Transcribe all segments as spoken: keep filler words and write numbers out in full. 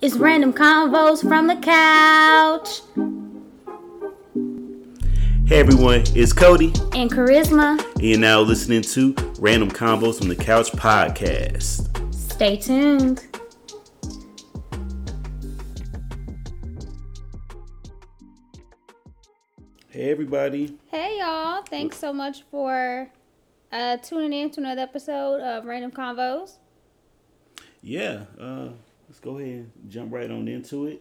It's Random Convos from the Couch. Hey everyone, it's Cody and Charisma. And you're now listening to Random Convos from the Couch podcast. Stay tuned. Hey everybody. Hey y'all. Thanks so much for uh, tuning in to another episode of Random Convos. Yeah, uh, let's go ahead and jump right on into it.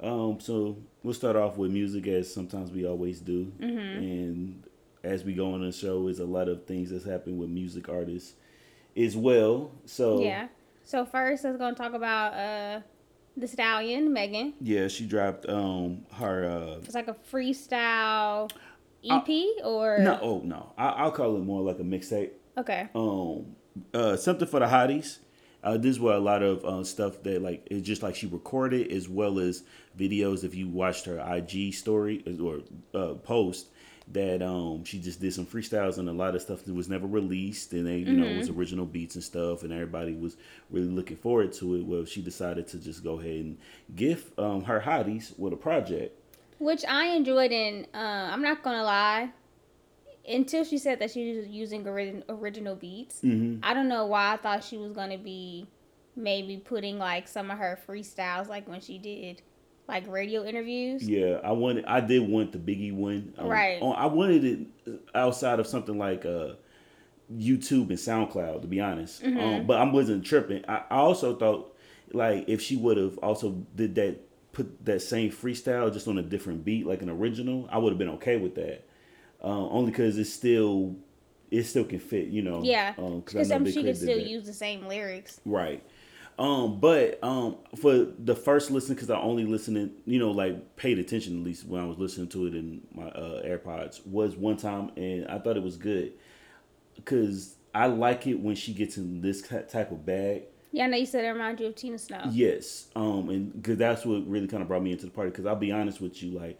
Um, so we'll start off with music, as sometimes we always do. Mm-hmm. And as we go on the show, is a lot of things that's happened with music artists as well. So yeah. So first, I was going to talk about... Uh, The Stallion, Megan. Yeah, she dropped um her... Uh, it's like a freestyle E P I, or... No, oh, no. I, I'll call it more like a mixtape. Okay. Um, uh, Something for the Hotties. Uh, this was a lot of uh, stuff that, like, it's just like she recorded, as well as videos. If you watched her I G story or uh, post, that um she just did some freestyles and a lot of stuff that was never released, and they, you mm-hmm. know, was original beats and stuff, and everybody was really looking forward to it. Well, she decided to just go ahead and gift um, her hotties with a project. Which I enjoyed, and uh, I'm not going to lie, until she said that she was using original beats, mm-hmm. I don't know why I thought she was going to be maybe putting, like, some of her freestyles, like when she did... like radio interviews. Yeah, I wanted. I did want the Biggie one. Um, right. I wanted it outside of something like uh, YouTube and SoundCloud, to be honest. Mm-hmm. Um, but I wasn't tripping. I, I also thought, like, if she would have also did that, put that same freestyle just on a different beat, like an original, I would have been okay with that. Uh, only because it's still, it still can fit, you know. Yeah. Because um, she could still that. use the same lyrics. Right. Um, but um, for the first listen, because I only listened, you know, like paid attention at least when I was listening to it in my uh, AirPods, was one time, and I thought it was good because I like it when she gets in this type of bag. Yeah, I know you said it reminds you of Tina Snow. Yes, um, and because that's what really kind of brought me into the party. Because I'll be honest with you, like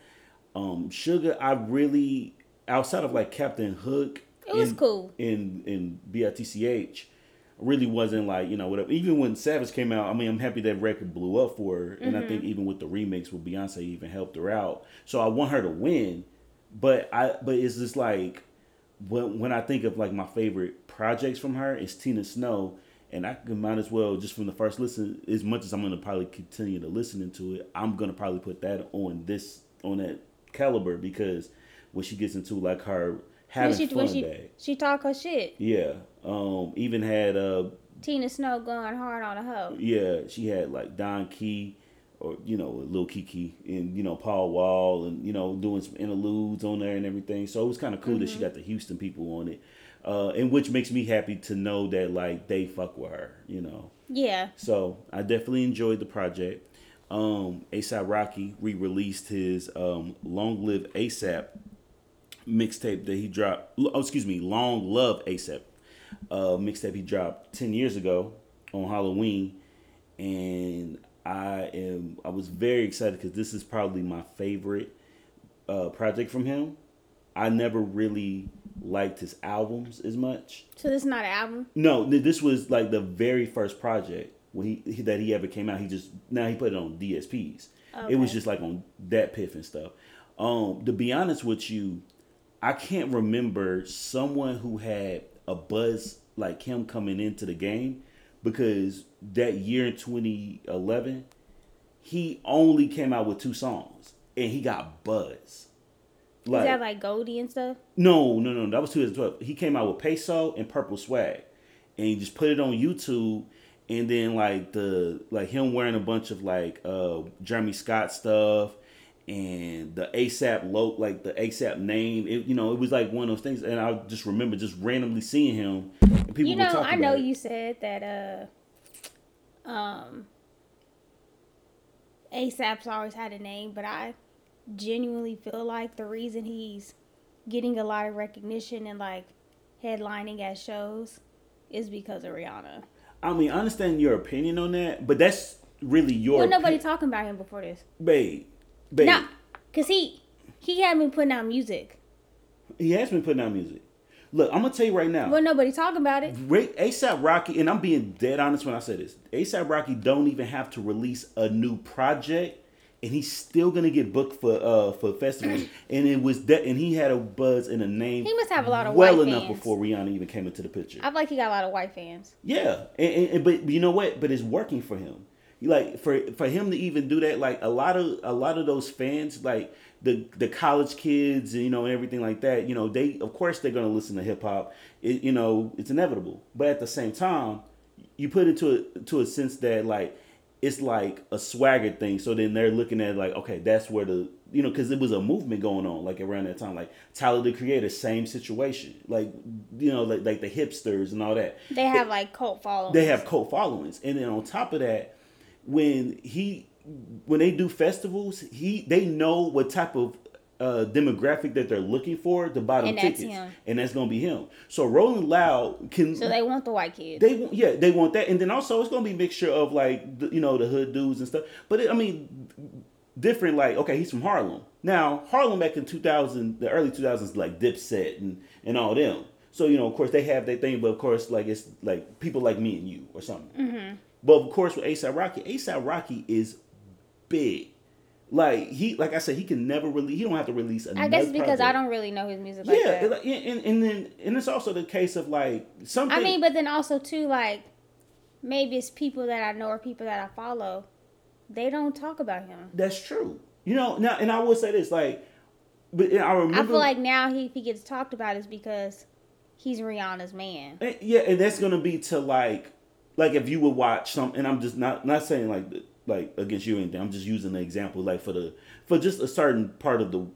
um, Sugar, I really, outside of like Captain Hook, it was in, cool in in B I T C H. Really wasn't like, you know, whatever. Even when Savage came out, I mean, I'm happy that record blew up for her. And mm-hmm. I think even with the remix with Beyonce, even helped her out. So I want her to win. But I, but it's just like, when, when I think of like my favorite projects from her, it's Tina Snow. And I can might as well, just from the first listen, as much as I'm going to probably continue to listen to it, I'm going to probably put that on this, on that caliber. Because when she gets into like her having she, fun she, bag. She talk her shit. Yeah. Um, even had uh Tina Snow going hard on a hoe. Yeah, she had like Don Key, or you know, Lil Kiki, and you know Paul Wall, and you know doing some interludes on there and everything. So it was kind of cool mm-hmm. that she got the Houston people on it, uh, and which makes me happy to know that like they fuck with her, you know. Yeah. So I definitely enjoyed the project. Um, A$AP Rocky re-released his um Long Live A$AP mixtape that he dropped. Oh, excuse me, Long Love A$AP. Uh, mixtape he dropped ten years ago on Halloween, and I am I was very excited because this is probably my favorite uh, project from him. I never really liked his albums as much. So this is not an album? No, this was like the very first project when he that he ever came out. He just now he put it on D S Ps. Okay. It was just like on that Piff and stuff. Um, to be honest with you, I can't remember someone who had a buzz like him coming into the game, because that year in twenty eleven, he only came out with two songs and he got buzz. Like, is that like Goldie and stuff? No, no, no. That was twenty twelve. He came out with Peso and Purple Swag, and he just put it on YouTube. And then like the like him wearing a bunch of like uh, Jeremy Scott stuff. And the A$AP low, like the A$AP name, it, you know, it was like one of those things. And I just remember just randomly seeing him. And people you know, were talking I know about you it. said that uh, um, A$AP's always had a name, but I genuinely feel like the reason he's getting a lot of recognition and like headlining at shows is because of Rihanna. I mean, I understand your opinion on that, but that's really your. Well, nobody opi- talking about him before this, babe. Babe. No, because he, he had been putting out music. He has been putting out music. Look, I'm going to tell you right now. Well, nobody talking about it. A$AP Rocky, and I'm being dead honest when I say this, A$AP Rocky don't even have to release a new project, and he's still going to get booked for uh, for festivals. And it was that, and he had a buzz and a name. He must have a lot of well white enough fans. Before Rihanna even came into the picture. I feel like he got a lot of white fans. Yeah. And, and, and but you know what? But it's working for him. Like for, for him to even do that, like a lot of a lot of those fans, like the the college kids, you know, and everything like that, you know, they of course they're gonna listen to hip hop. It, you know, it's inevitable. But at the same time, you put it to a, to a sense that like it's like a swagger thing. So then they're looking at it like, okay, that's where the you know, because it was a movement going on like around that time, like Tyler the Creator, same situation, like you know, like like the hipsters and all that. They have it, like cult followings. They have cult followings, and then on top of that. When he, when they do festivals, he they know what type of uh, demographic that they're looking for to buy them tickets, him. And that's gonna be him. So Rolling Loud can. So they want the white kids. They want, yeah, they want that, and then also it's gonna be a mixture of like the, you know the hood dudes and stuff. But it, I mean, different. Like okay, he's from Harlem. Now Harlem back in two thousand, the early two thousands, like Dipset and and all them. So you know, of course they have their thing, but of course like it's like people like me and you or something. Mm-hmm. But of course, with A$AP Rocky, A$AP Rocky is big. Like he, like I said, he can never really. He don't have to release another. I guess because project. I don't really know his music. Like yeah, that. and and then and it's also the case of like something. I mean, but then also too, like maybe it's people that I know or people that I follow. They don't talk about him. That's true. You know now, and I will say this, like, but I remember. I feel like now he if he gets talked about is because he's Rihanna's man. And, yeah, and that's gonna be to like. Like if you would watch some, and I'm just not not saying like like against you or anything. I'm just using an example like for the for just a certain part of the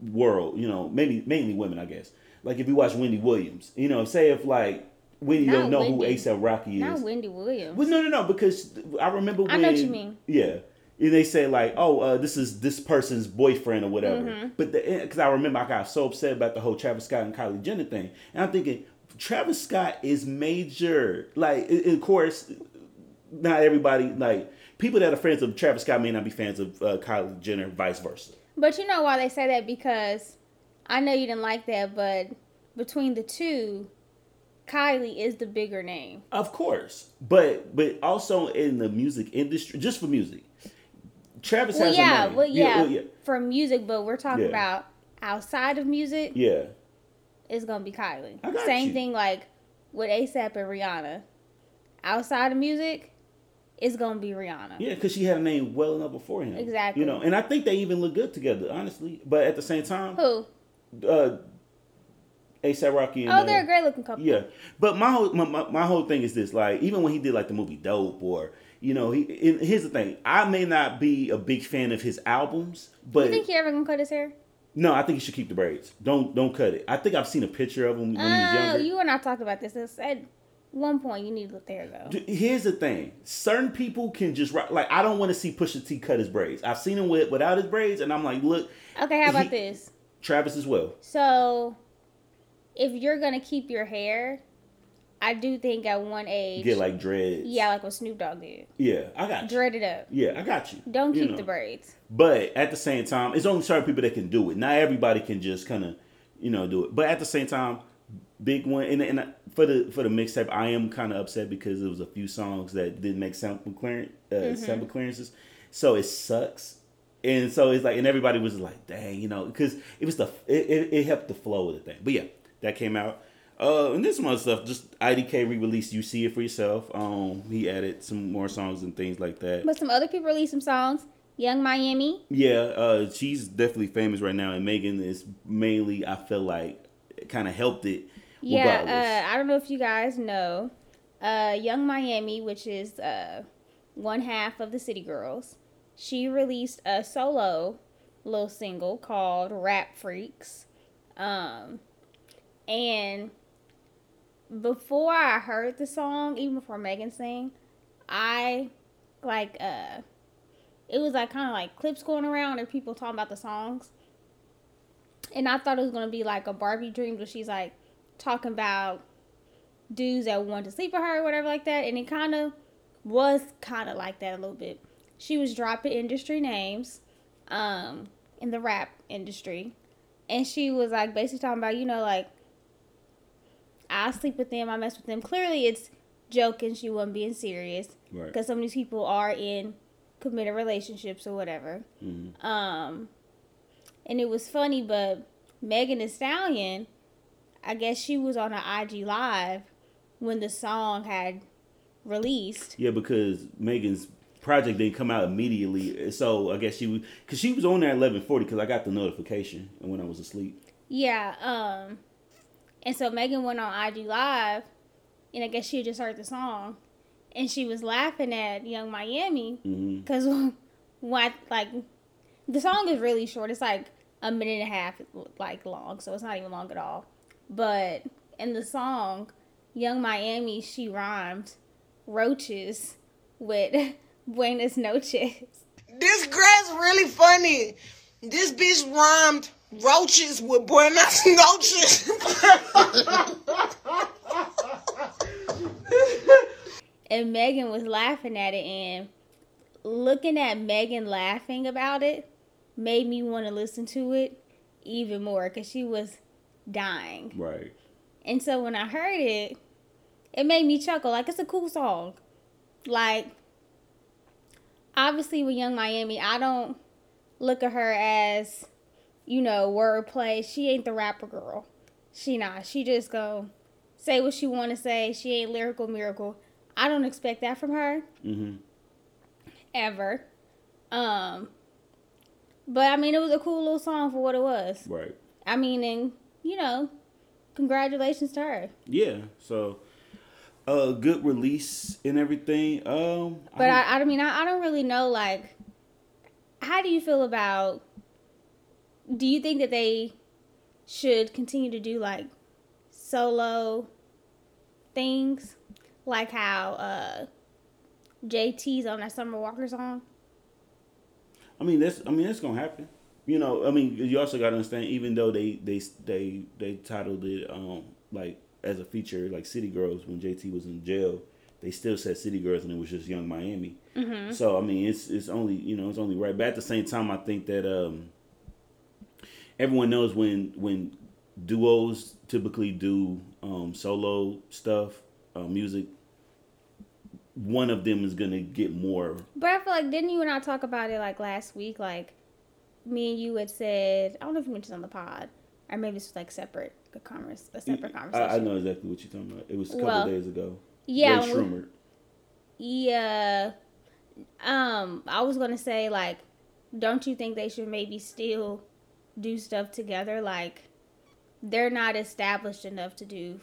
world, you know, maybe mainly women, I guess. Like if you watch Wendy Williams, you know, say if like Wendy not don't know Wendy. Who A$AP Rocky is. Not Wendy Williams. Well, no, no, no, because I remember when I know what you mean. Yeah, and they say like, oh, uh, this is this person's boyfriend or whatever. Mm-hmm. But because I remember I got so upset about the whole Travis Scott and Kylie Jenner thing, and I'm thinking. Travis Scott is major. Like, of course, not everybody, like, people that are fans of Travis Scott may not be fans of uh, Kylie Jenner, vice versa. But you know why they say that? Because I know you didn't like that, but between the two, Kylie is the bigger name. Of course. But but also in the music industry, just for music, Travis well, has yeah, a name. Well, yeah, yeah, well, yeah. For music, but we're talking yeah. about outside of music. Yeah. It's gonna be Kylie. I got Same you. thing like with A$AP and Rihanna. Outside of music, it's gonna be Rihanna. Yeah, because she had a name well enough before him. Exactly. You know, and I think they even look good together, honestly. But at the same time, who? Uh, A$AP Rocky. And, oh, they're uh, a great looking couple. Yeah, but my whole my, my, my whole thing is this: like, even when he did like the movie Dope, or you know, he. And here's the thing: I may not be a big fan of his albums, but you think he ever gonna cut his hair? No, I think he should keep the braids. Don't don't cut it. I think I've seen a picture of him when uh, he was younger. You and I talked about this. It's at one point, you need to look there, though. Here's the thing. Certain people can just... Like, I don't want to see Pusha T cut his braids. I've seen him with, without his braids, and I'm like, look... Okay, how about he, this? Travis as well. So, if you're going to keep your hair, I do think at one age... Get, like, dreads. Yeah, like what Snoop Dogg did. Yeah, I got you. Dread it up. Yeah, I got you. Don't keep you know. the braids. But at the same time, it's only certain people that can do it. Not everybody can just kind of, you know, do it. But at the same time, big one. And, and for the for the mixtape, I am kind of upset because there was a few songs that didn't make sample, clearance, uh, mm-hmm. sample clearances. So it sucks. And so it's like, and everybody was like, dang, you know, because it was the, it, it, it helped the flow of the thing. But yeah, that came out. Uh, and this one stuff, just I D K re-released You See It For Yourself. Um, he added some more songs and things like that. But some other people released some songs. Young Miami. Yeah, uh, she's definitely famous right now, and Megan is mainly, I feel like, kind of helped it. Yeah, uh, I don't know if you guys know, uh, Young Miami, which is uh, one half of the City Girls, she released a solo little single called Rap Freaks. Um, and before I heard the song, even before Megan sang, I, like... Uh, It was like kind of like clips going around and people talking about the songs. And I thought it was going to be like a Barbie dream where she's like talking about dudes that wanted to sleep with her or whatever like that. And it kind of was kind of like that a little bit. She was dropping industry names um, in the rap industry. And she was like basically talking about, you know, like I sleep with them, I mess with them. Clearly, it's joking. She wasn't being serious. Right. Because some of these people are in committed relationships or whatever. Mm-hmm. Um, and it was funny, but Megan Thee Stallion, I guess she was on her I G Live when the song had released. Yeah, because Megan's project didn't come out immediately. So I guess she was, because she was on there at eleven forty because I got the notification when I was asleep. Yeah. Um, and so Megan went on I G Live and I guess she had just heard the song and she was laughing at Young Miami because mm-hmm. what, like, the song is really short. It's like a minute and a half like long, so it's not even long at all. But in the song, Young Miami, she rhymed roaches with buenas noches. This girl's really funny. This bitch rhymed roaches with buenas noches. And Megan was laughing at it, and looking at Megan laughing about it made me want to listen to it even more because she was dying. Right. And so when I heard it, it made me chuckle. Like, it's a cool song. Like, obviously with Young Miami, I don't look at her as, you know, wordplay. She ain't the rapper girl. She not. She just go say what she want to say. She ain't lyrical miracle. I don't expect that from her. Mm-hmm. Ever. Um, but, I mean, it was a cool little song for what it was. Right. I mean, and, you know, congratulations to her. Yeah. So, a uh, good release and everything. Um, But, I, I, I mean, I, I don't really know, like, how do you feel about, do you think that they should continue to do, like, solo things? Like how uh, J T's on that Summer Walker song? I mean, that's I mean, that's going to happen. You know, I mean, you also got to understand, even though they, they they they titled it, um like, as a feature, like City Girls, when J T was in jail, they still said City Girls, and it was just Young Miami. Mm-hmm. So, I mean, it's it's only, you know, it's only right. But at the same time, I think that um, everyone knows when, when duos typically do um, solo stuff, uh, music, one of them is going to get more. But I feel like, didn't you and I talk about it, like, last week? Like, me and you had said, I don't know if you mentioned on the pod, or maybe it's like separate a converse, a separate conversation. I, I know exactly what you're talking about. It was a couple well, of days ago. Yeah. Ray Shrummer. Yeah. Um, I was going to say, like, don't you think they should maybe still do stuff together? Like, they're not established enough to do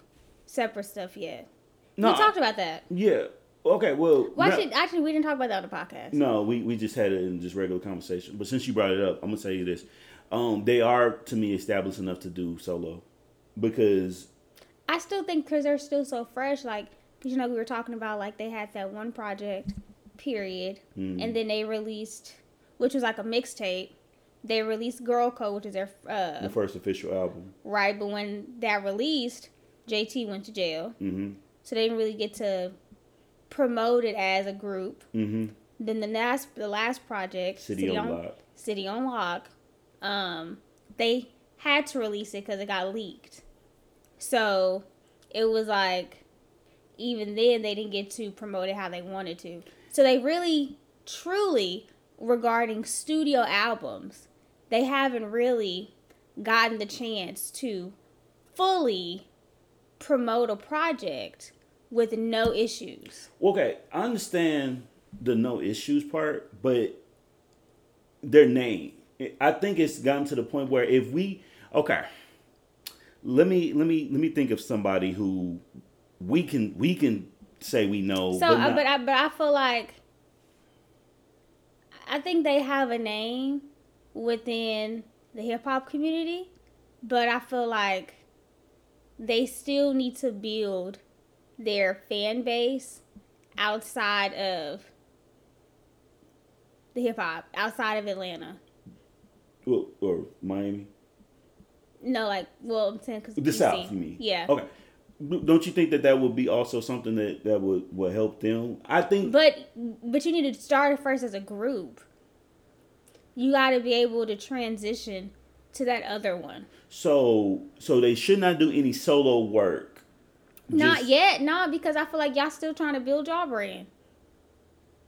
separate stuff yet. No. We talked about that. Yeah. Okay, well... well actually, now, actually, we didn't talk about that on the podcast. No, we, we just had it in just regular conversation. But since you brought it up, I'm going to tell you this. Um, they are, to me, established enough to do solo. Because... I still think because they're still so fresh. Like, you know, we were talking about, like, they had that one project, period. Mm-hmm. And then they released, which was like a mixtape. They released Girl Code, which is their... Uh, the first official album. Right, but when that released, J T went to jail. Mm-hmm. So they didn't really get to... promoted as a group. Mm-hmm. Then the last, the last project, City, City on Lock. City on Lock. Um, they had to release it because it got leaked. So it was like, even then they didn't get to promote it how they wanted to. So they really, truly, regarding studio albums, they haven't really gotten the chance to fully promote a project with no issues. Okay, I understand the no issues part, but their name. I think it's gotten to the point where if we okay, let me let me let me think of somebody who we can we can say we know. So, but, not, but I but I feel like I think they have a name within the hip hop community, but I feel like they still need to build their fan base outside of the hip-hop, outside of Atlanta. Well, or Miami? No, like, well, I'm saying because the South, you mean? Yeah. Okay. Don't you think that that would be also something that, that would, would help them? I think... But but you need to start first as a group. You got to be able to transition to that other one. So, so they should not do any solo work. Not just, yet, no, because I feel like y'all still trying to build y'all brand.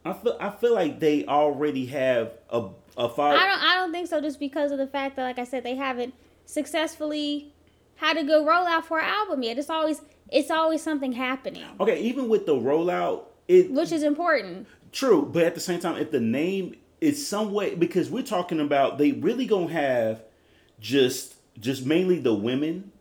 I feel I feel like they already have a a far. I don't I don't think so. Just because of the fact that, like I said, they haven't successfully had a good rollout for an album yet. It's always it's always something happening. Okay, even with the rollout, it which is important. True, but at the same time, if the name is somewhat, because we're talking about they really gonna have just just mainly the women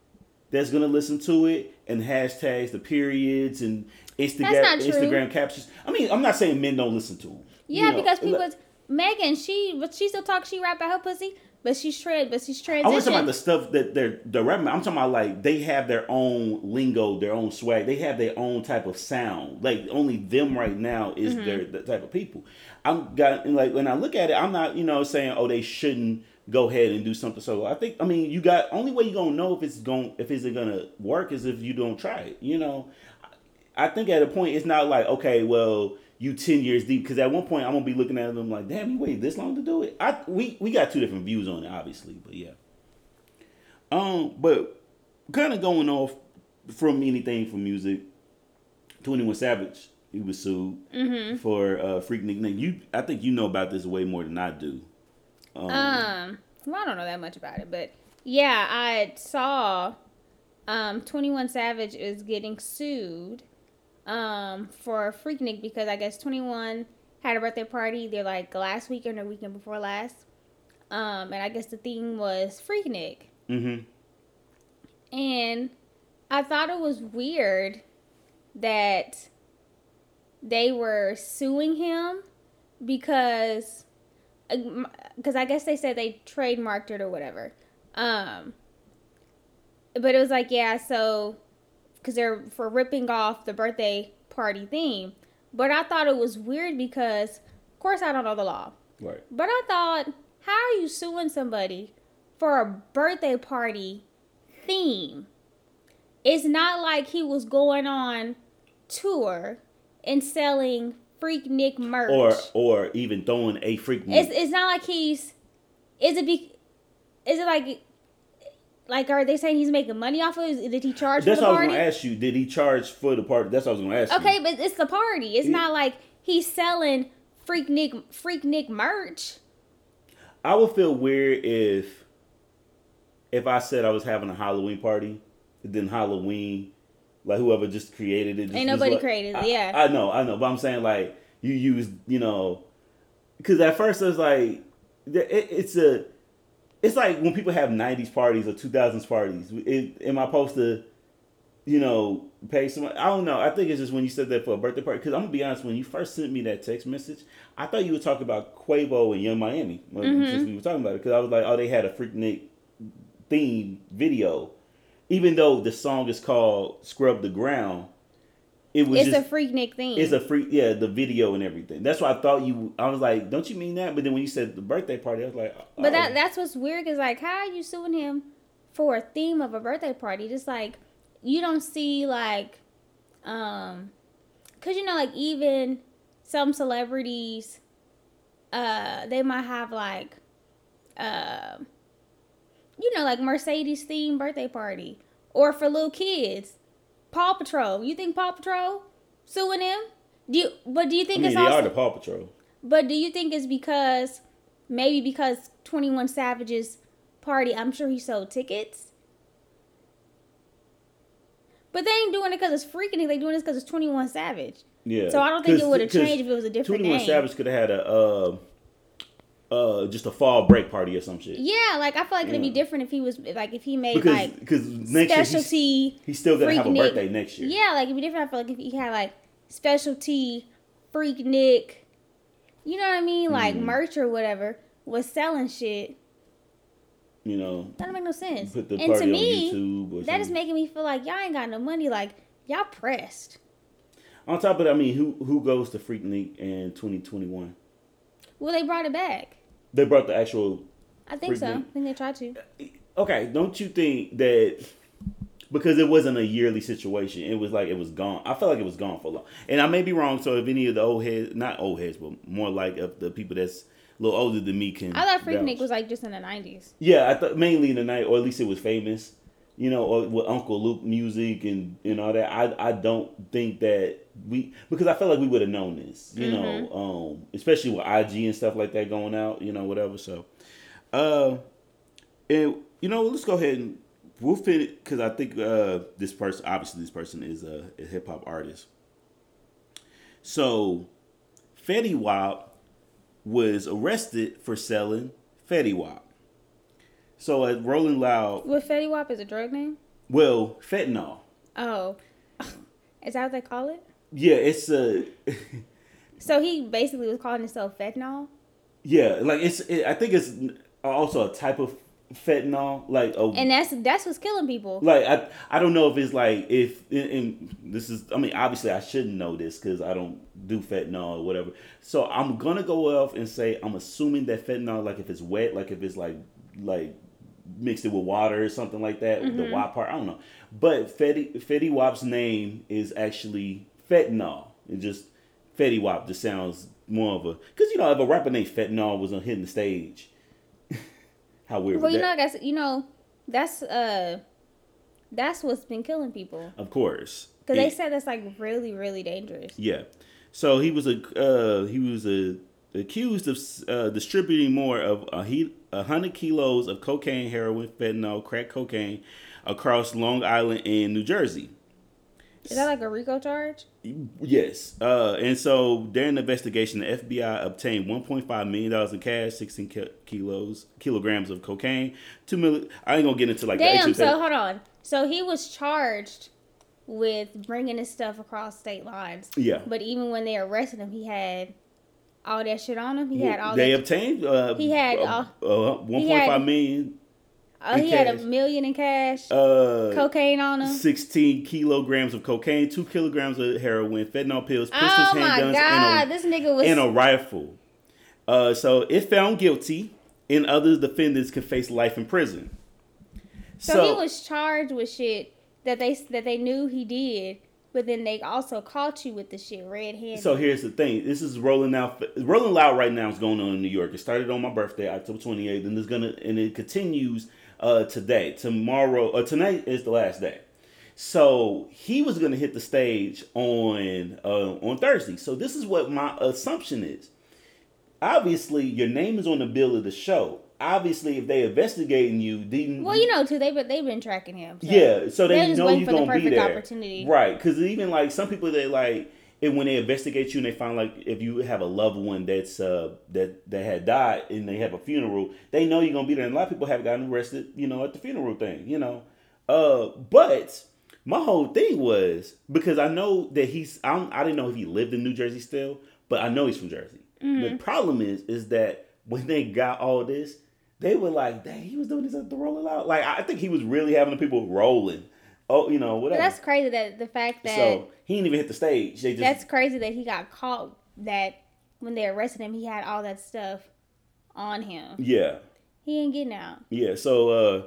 that's gonna listen to it. And hashtags, the periods, and Instagram, Instagram captions. I mean, I'm not saying men don't listen to them. Yeah, you know, because people, like, Megan, she but she still talks, she rap about her pussy, but she's shred, but she's transitioning. I wasn't talking about the stuff that they're, they're rapping. I'm talking about, like, they have their own lingo, their own swag. They have their own type of sound. Like, only them right now is mm-hmm. their the type of people. I'm got like when I look at it, I'm not, you know, saying, oh, they shouldn't go ahead and do something. So I think, I mean, you got, only way you're going to know if it's going, if it's going to work is if you don't try it. You know, I think at a point it's not like, okay, well, you ten years deep. Cause at one point I'm going to be looking at them like, damn, you waited this long to do it. I, we, we got two different views on it, obviously, but yeah. Um, but kind of going off from anything from music, twenty-one Savage, he was sued mm-hmm. for uh Freaknik. Now you, I think you know about this way more than I do. Um, um, well, I don't know that much about it, but yeah, I saw, um, twenty-one Savage is getting sued, um, for Freaknik because I guess twenty-one had a birthday party. They're like last weekend or the weekend before last. Um, and I guess the theme was Freaknik. Mm-hmm. And I thought it was weird that they were suing him because... Because I guess they said they trademarked it or whatever. Um, but it was like, yeah, so... Because they're for ripping off the birthday party theme. But I thought it was weird because, of course, I don't know the law. Right. But I thought, how are you suing somebody for a birthday party theme? It's not like he was going on tour and selling... Freaknik merch, or or even throwing a Freaknik. It's it's not like he's. Is it be? Is it like, like are they saying he's making money off of it? Did he charge? That's for the party? That's what I was gonna ask you. Did he charge for the party? That's what I was gonna ask okay, you. Okay, but it's the party. It's yeah. not like he's selling Freaknik Freaknik merch. I would feel weird if, if I said I was having a Halloween party, then Halloween. Like, whoever just created it. Just, Ain't nobody like, created it, yeah. I, I know, I know. But I'm saying, like, you use, you know... Because at first, it's like... It, it's a... It's like when people have nineties parties or two thousands parties. It, am I supposed to, you know, pay someone? I don't know. I think it's just when you said that for a birthday party. Because I'm going to be honest, when you first sent me that text message, I thought you were talking about Quavo and Young Miami. When mm-hmm. we were talking about it. Because I was like, oh, they had a Freaknik themed video. Even though the song is called "Scrub the Ground," it was it's just, a Freaknik thing. It's a freak, yeah, the video and everything. That's why I thought you. I was like, "Don't you mean that?" But then when you said the birthday party, I was like, oh. "But that that's what's weird is like, how are you suing him for a theme of a birthday party? Just like you don't see like, um, cause you know, like even some celebrities, uh, they might have like, uh. You know, like Mercedes themed birthday party, or for little kids, Paw Patrol. You think Paw Patrol suing him? Do you? But do you think I mean, it's they also? They are the Paw Patrol. But do you think it's because maybe because twenty-one Savage's party? I'm sure he sold tickets. But they ain't doing it because it's Freaknik. They doing this because it's twenty-one Savage. Yeah. So I don't think it would have changed if it was a different name. twenty-one Savage could have had a. Uh... Uh, just a fall break party or some shit. Yeah, like I feel like yeah. it'd be different if he was like if he made because, like because next specialty. Year he's, he's still gonna have a birthday next year. Yeah, like it'd be different. I feel like if he had like specialty Freaknik, you know what I mean, like mm. merch or whatever, was selling shit. You know, that don't make no sense. Put the and party to me, on YouTube or that something. Is making me feel like y'all ain't got no money. Like y'all pressed. On top of that, I mean, who who goes to Freaknik in twenty twenty-one? Well, they brought it back. They brought the actual... I think Freaknik. So. I think they tried to. Okay, don't you think that... Because it wasn't a yearly situation. It was like it was gone. I felt like it was gone for long. And I may be wrong, so if any of the old heads... Not old heads, but more like of the people that's a little older than me can... I thought Freaknik was like just in the nineties. Yeah, I thought mainly in the night, or at least it was famous. you know, or with Uncle Luke music and, and all that. I, I don't think that we, because I felt like we would have known this, you mm-hmm. know, um, especially with I G and stuff like that going out, you know, whatever. So, uh, and, you know, let's go ahead and we'll fit it, because I think uh, this person, obviously this person is a, a hip hop artist. So, Fetty Wap was arrested for selling Fetty Wap. So at Rolling Loud... Well, Fetty Wap is a drug name? Well, fentanyl. Oh. Is that what they call it? Yeah, it's a... So he basically was calling himself fentanyl? Yeah, like it's... It, I think it's also a type of fentanyl. like a, And that's that's what's killing people. Like, I I don't know if it's like... if and this is... I mean, obviously I shouldn't know this because I don't do fentanyl or whatever. So I'm going to go off and say I'm assuming that fentanyl, like if it's wet, like if it's like like... mixed it with water or something like that. Mm-hmm. The Wap part, I don't know. But Fetty, Fetty Wap's name is actually fentanyl. It just Fetty Wap just sounds more of a, because you know if a rapper named fentanyl was on hitting the stage, how weird. Well, you that? know that's you know that's uh that's what's been killing people. Of course, because they said that's like really really dangerous. Yeah, so he was a uh, he was a accused of uh, distributing more of a heat. one hundred kilos of cocaine, heroin, fentanyl, crack cocaine across Long Island and New Jersey. Is that like a RICO charge? Yes. Uh, and so during the investigation, the F B I obtained one point five million dollars in cash, sixteen kilos, kilograms of cocaine, two million. I ain't gonna get into like. Damn. The so hold on. So he was charged with bringing his stuff across state lines. Yeah. But even when they arrested him, he had. All that shit on him. He well, had all. They that obtained. Uh, he had uh, uh, one point five million. Oh, he cash. had a million in cash. Uh, cocaine on him. sixteen kilograms of cocaine, two kilograms of heroin, fentanyl pills, pistols, oh handguns, and a, this nigga was... and a rifle. Uh, so if found guilty, and other defendants could face life in prison. So, so he was charged with shit that they that they knew he did. But then they also caught you with the shit red-handed. So here's the thing. This is Rolling Loud. Rolling Loud right now is going on in New York. It started on my birthday, October twenty-eighth, and it's gonna and it continues uh, today. Tomorrow, uh, tonight is the last day. So he was gonna hit the stage on uh, on Thursday. So this is what my assumption is. Obviously, your name is on the bill of the show. Obviously, if they investigating you, then well, you know too. They but they've been tracking him. So yeah, so they know you're gonna the be there, opportunity. Right? Because even like some people, they like, and when they investigate you and they find like if you have a loved one that's uh that that had died and they have a funeral, they know you're gonna be there. And a lot of people have gotten arrested, you know, at the funeral thing, you know. Uh, but my whole thing was because I know that he's I don't, I didn't know if he lived in New Jersey still, but I know he's from Jersey. Mm-hmm. The problem is is that when they got all this. They were like, dang, he was doing this at the Rolling Loud. Like, I think he was really having the people rolling. Oh, you know, whatever. But that's crazy that the fact that... So, he didn't even hit the stage. They just, that's crazy that he got caught, that when they arrested him, he had all that stuff on him. Yeah. He ain't getting out. Yeah, so, uh...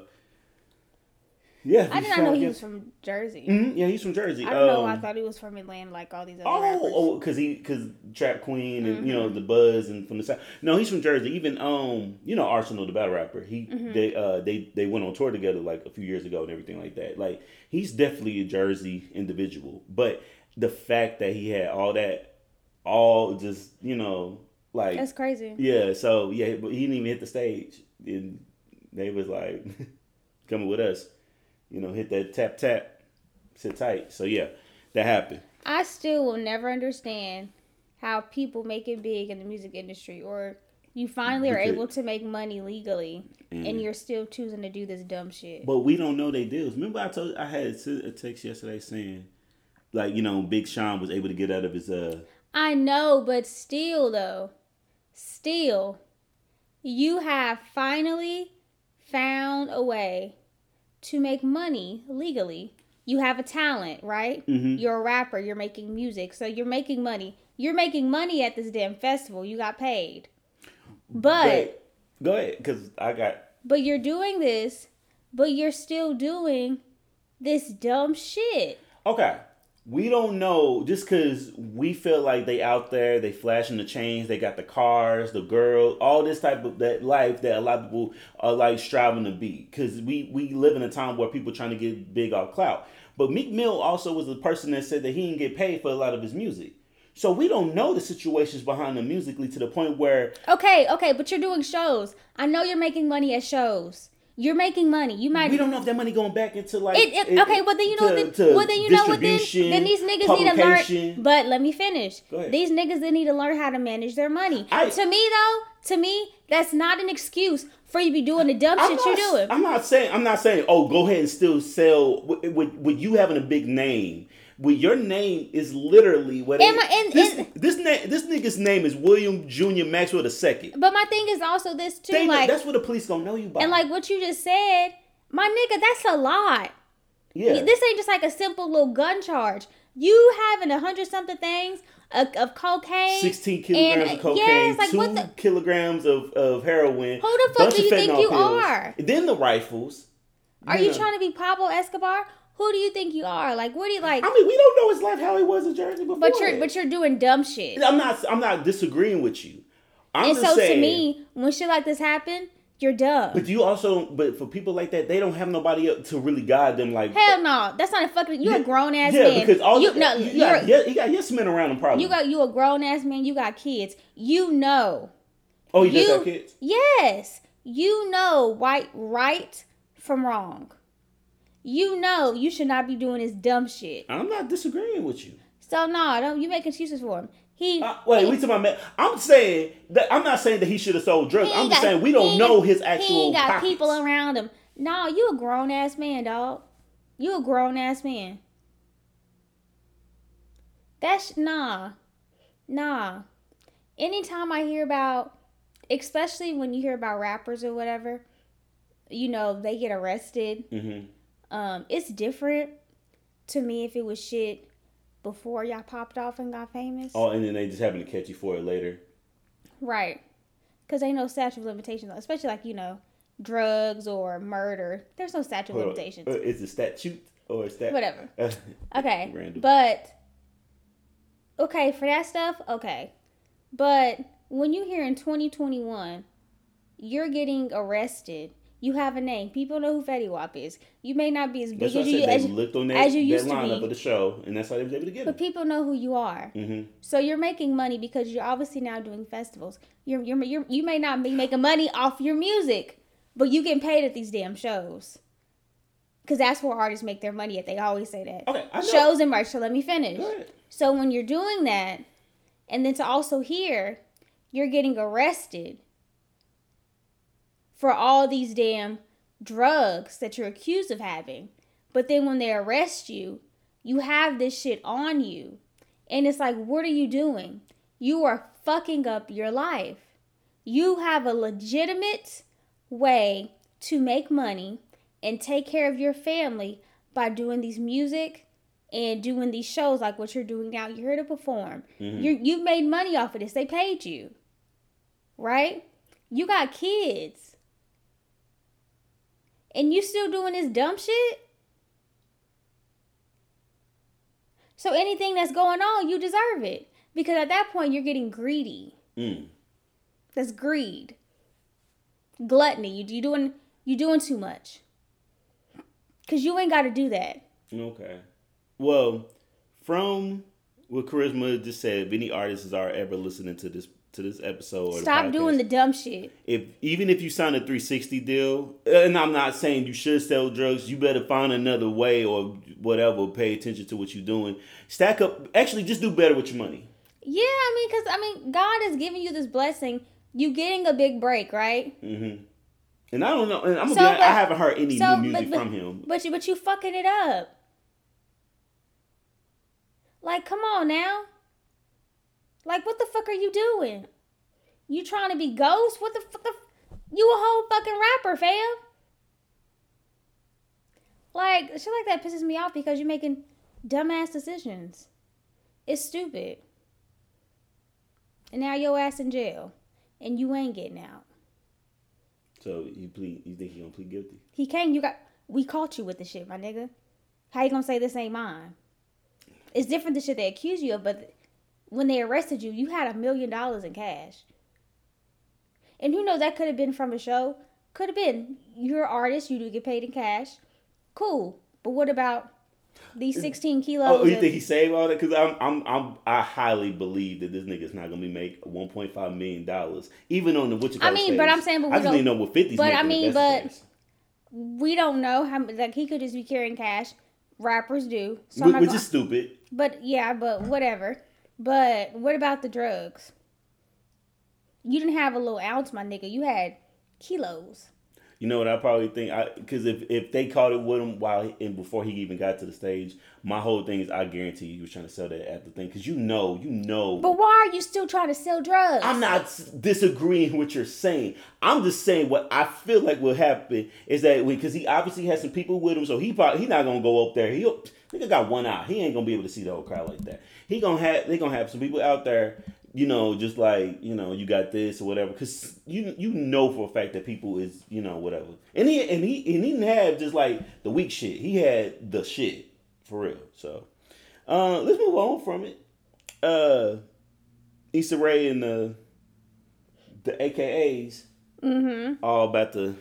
Yeah. I did not know he was from Jersey. Mm-hmm. Yeah, he's from Jersey. I don't know. Um, I thought he was from Atlanta, like all these other oh, rappers. Oh, because he, because Trap Queen and mm-hmm. you know the Buzz and from the South. No, he's from Jersey. Even um, you know Arsenal, the battle rapper. He mm-hmm. they uh they they went on tour together like a few years ago and everything like that. Like he's definitely a Jersey individual. But the fact that he had all that, all just you know like that's crazy. Yeah. So yeah, but he didn't even hit the stage, and they was like coming with us. You know, hit that tap, tap, sit tight. So, yeah, that happened. I still will never understand how people make it big in the music industry or you finally are able to make money legally and, and you're still choosing to do this dumb shit. But we don't know they deals. Remember I told I had a text yesterday saying, like, you know, Big Sean was able to get out of his... uh. I know, but still, though, still, you have finally found a way... to make money legally. You have a talent, right? Mm-hmm. You're a rapper. You're making music. So you're making money. You're making money at this damn festival. You got paid. But. But go ahead. Because I got. But you're doing this. But you're still doing this dumb shit. Okay. we don't know, just because we feel like they out there, they flashing the chains, they got the cars, the girls, all this type of that life that a lot of people are like striving to be. Because we, we live in a time where people trying to get big off clout. But Meek Mill also was the person that said that he didn't get paid for a lot of his music. So we don't know the situations behind them musically to the point where... Okay, okay, but you're doing shows. I know you're making money at shows. You're making money. You might. We don't know if that money going back into like. It, it, okay, well then you know. To, then, to well then you know what then. Then these niggas need to learn. But let me finish. Go ahead. These niggas they need to learn how to manage their money. I, to me though, to me that's not an excuse for you to be doing the dumb I'm shit not, you're doing. I'm not saying. I'm not saying. Oh, go ahead and still sell with with, with you having a big name. With your name is literally what and it, my, and, this, and, this name. This nigga's name is William Junior Maxwell the Second. But my thing is also this too, they, like that's what the police gonna know you by. And like what you just said, my nigga, that's a lot. Yeah, this ain't just like a simple little gun charge. You having a hundred something things of, of cocaine, sixteen kilograms and, of cocaine, yes, like, two what the, kilograms of, of heroin. Who the fuck do you think you pills, are? Then the rifles. Are you, you know. trying to be Pablo Escobar? Who do you think you are? Like, what do you like? I mean, we don't know his life how he was in Jersey before. But you're, but you're doing dumb shit. I'm not. I'm not disagreeing with you. I'm and just so saying, to me, when shit like this happen, you're dumb. But you also, but for people like that, they don't have nobody else to really guide them. Like, hell no, that's not a fucking. You're yeah, a grown ass yeah, man. Yeah, because all you no, you got, you're, you got yes men around them. Probably you got you a grown ass man. You got kids. You know. Oh, you, you just got kids. Yes, you know right, right from wrong. You know you should not be doing this dumb shit. I'm not disagreeing with you. So no, don't you make excuses for him. He uh, wait, he, we to my man. I'm saying that I'm not saying that he should have sold drugs. I'm just got, saying we don't know his actual. He ain't got pockets. People around him. No, you a grown ass man, dog. You a grown ass man. That's nah, nah. Anytime I hear about, especially when you hear about rappers or whatever, you know they get arrested. Mm-hmm. Um, it's different to me if it was shit before y'all popped off and got famous. Oh, and then they just happen to catch you for it later. Right. Because ain't no statute of limitations, especially like, you know, drugs or murder. There's no statute of limitations. Or, or it's a statute or a statute. Whatever. Okay. Random. But, okay, for that stuff, okay. But when you're here in twenty twenty-one, you're getting arrested. You have a name. People know who Fetty Wap is. You may not be as big as you, as, on that, as you used to be. They looked on that lineup of the show, and that's how they was able to get it. But him. People know who you are. Mm-hmm. So you're making money because you're obviously now doing festivals. You're, you're, you're, you may not be making money off your music, but you getting paid at these damn shows. Because that's where artists make their money at. They always say that. Okay, I know. Shows and merch. So let me finish. So when you're doing that, and then to also hear, you're getting arrested for all these damn drugs that you're accused of having. But then when they arrest you, you have this shit on you. And it's like, what are you doing? You are fucking up your life. You have a legitimate way to make money and take care of your family by doing these music and doing these shows like what you're doing now. You're here to perform. Mm-hmm. You're, you've made money off of this. They paid you. Right? You got kids. And you still doing this dumb shit? So anything that's going on, you deserve it. Because at that point, you're getting greedy. Mm. That's greed. Gluttony. You, you doing you doing too much. Because you ain't got to do that. Okay. Well, from what Charisma just said, if any artists are ever listening to this to this episode or stop the podcast, doing the dumb shit. If even if you sign a three sixty deal, and I'm not saying you should sell drugs, you better find another way or whatever, pay attention to what you're doing. Stack up, actually just do better with your money. Yeah, I mean, because I mean, God is giving you this blessing. You getting a big break, right? Mm-hmm. And I don't know, and I'm gonna so, be honest, but, I haven't heard any so, new music but, but, from him. But you, but you fucking it up. Like, come on now. Like, what the fuck are you doing? You trying to be Ghost? What the fuck? The f- you a whole fucking rapper, fam. Like, shit like that pisses me off because you're making dumbass decisions. It's stupid. And now your ass in jail. And you ain't getting out. So, you plead, you think he gonna plead guilty? He can't. You got, we caught you with the shit, my nigga. How you gonna say this ain't mine? it's different the shit they accuse you of, but when they arrested you, you had a million dollars in cash. And who knows, that could have been from a show. Could have been. You're an artist, you do get paid in cash. Cool. But what about these sixteen kilos? Oh, you think he saved all that? Because I'm, I'm, I'm, I highly believe that this nigga's not going to be make one point five million dollars. Even on the Wichita I mean, stage. But I'm saying, but we I don't. I just know what fifty's But I mean, but we don't know how, like, he could just be carrying cash. Rappers do. So Which, which is stupid. But yeah, but whatever. But what about the drugs? You didn't have a little ounce, my nigga. You had kilos. You know what I probably think? I Because if, if they caught it with him while and before he even got to the stage, my whole thing is I guarantee you he was trying to sell that after thing. Because you know, you know. But why are you still trying to sell drugs? I'm not disagreeing with what you're saying. I'm just saying what I feel like will happen is that because he obviously has some people with him, so he probably he's not gonna go up there. He'll nigga got one eye. He ain't gonna be able to see the whole crowd like that. He gonna have they gonna have some people out there. You know, just like, you know, you got this or whatever. Because you you know for a fact that people is, you know, whatever. And he, and, he, and he didn't have just, like, the weak shit. He had the shit. For real. So, uh, let's move on from it. Uh, Issa Rae and the, the A K As. Mm-hmm. All about the...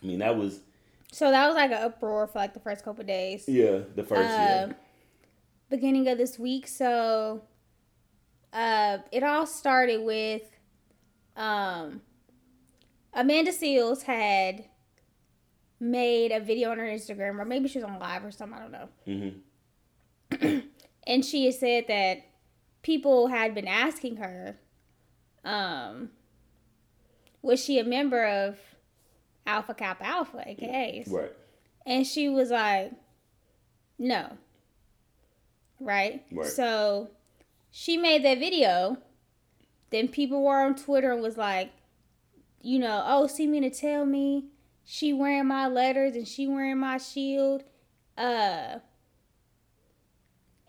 I mean, that was... So, that was, like, an uproar for, like, the first couple of days. Yeah, the first, uh, yeah. Beginning of this week, so... Uh, it all started with um, Amanda Seals had made a video on her Instagram, or maybe she was on live or something, I don't know. Mm-hmm. And she had said that people had been asking her, um, was she a member of Alpha Kappa Alpha, A K A's? Right. And she was like, no. Right? Right. So... she made that video, then people were on Twitter and was like, you know, oh, she mean to tell me she wearing my letters and she wearing my shield, uh,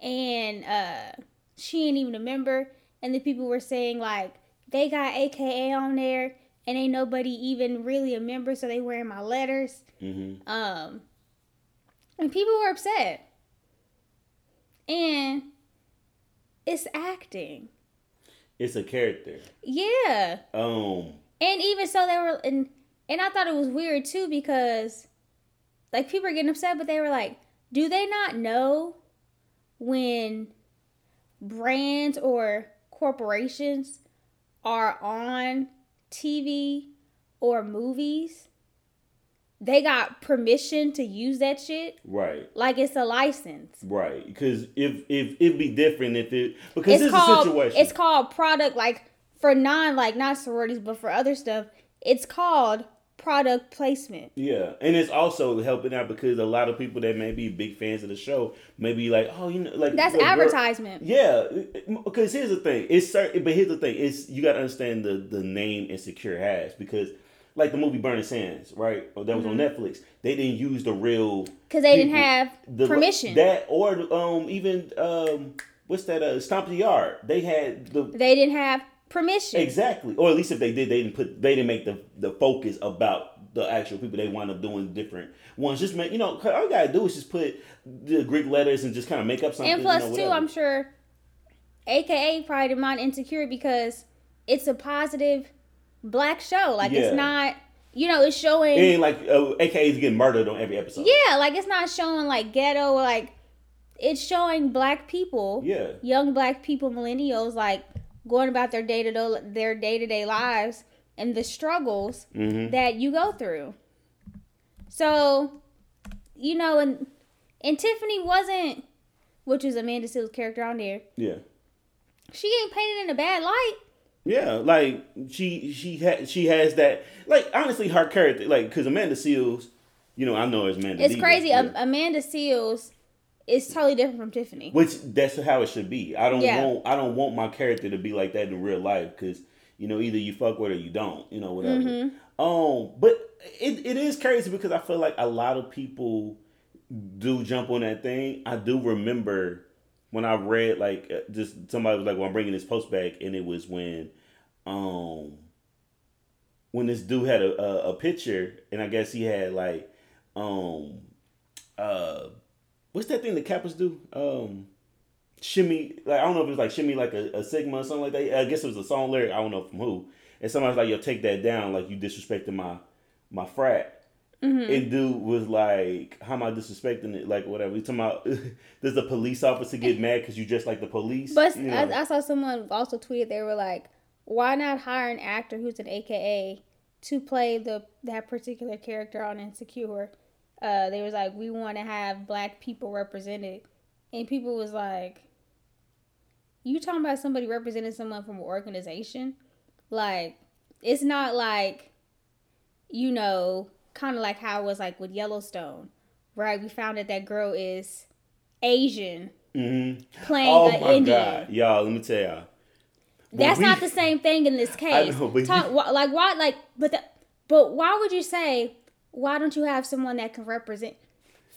and uh, she ain't even a member. And the people were saying, like, they got A K A on there and ain't nobody even really a member, so they wearing my letters. Mm-hmm. Um, and people were upset. And... it's acting. It's a character. Yeah. Um. And even so, they were, and and I thought it was weird too because, like, people are getting upset, but they were like, do they not know when brands or corporations are on T V or movies, they got permission to use that shit, right? Like it's a license, right? Because if if it'd be different if it because it's this called, is a situation. It's called product, like for non like not sororities, but for other stuff, it's called product placement. Yeah, and it's also helping out because a lot of people that may be big fans of the show may be like, oh, you know, like that's like, advertisement. Yeah, because here's the thing. It's certain, but here's the thing. It's you got to understand the the name Insecure has because. Like the movie Burning Sands, right? Or that was mm-hmm. on Netflix. They didn't use the real because they people. didn't have the, permission. That or um even um what's that? Uh, Stomp the Yard. They had the they didn't have permission exactly, or at least if they did, they didn't put they didn't make the, the focus about the actual people. They wind up doing different ones. Just make you know all you gotta do is just put the Greek letters and just kind of make up something. And plus, you know, too, I'm sure, A K A probably didn't mind Insecure because it's a positive. Black show, like yeah. It's not, you know, it's showing. It ain't like uh, A K A's getting murdered on every episode. Yeah, like it's not showing like ghetto, like it's showing black people, yeah, young black people, millennials, like going about their day to their day to day lives and the struggles mm-hmm. that you go through. So, you know, and and Tiffany wasn't, which is Amanda Seals' character on there. Yeah, she ain't painted in a bad light. Yeah, like she she ha- she has that like honestly her character like because Amanda Seals, you know I know it's Amanda. It's D, crazy. But, yeah. um, Amanda Seals is totally different from Tiffany. Which that's how it should be. I don't yeah. want I don't want my character to be like that in real life because you know either you fuck with her or you don't. You know whatever. Mm-hmm. Um, but it it is crazy because I feel like a lot of people do jump on that thing. I do remember. When I read, like, just somebody was like, well, I'm bringing this post back. And it was when, um, when this dude had a, a, a picture. And I guess he had, like, um, uh, what's that thing the Kappas do? Um, shimmy, like I don't know if it was like shimmy like a, a Sigma or something like that. I guess it was a song lyric, I don't know from who. And somebody's like, yo, take that down, like you disrespecting my my frat. Mm-hmm. And dude was like, how am I disrespecting it? Like, whatever. You talking about, does the police officer get mad because you dress like the police? But you know? I, I saw someone also tweeted, they were like, why not hire an actor who's an A K A to play the that particular character on Insecure? Uh, they was like, we want to have black people represented. And people was like, you talking about somebody representing someone from an organization? Like, it's not like, you know... Kind of like how it was like with Yellowstone, right? We found that that girl is Asian, mm-hmm. playing oh an Indian. God. Y'all, let me tell y'all. When That's we, not the same thing in this case. I know, but Talk, you, wh- like why? Like, but the, but why would you say why don't you have someone that can represent?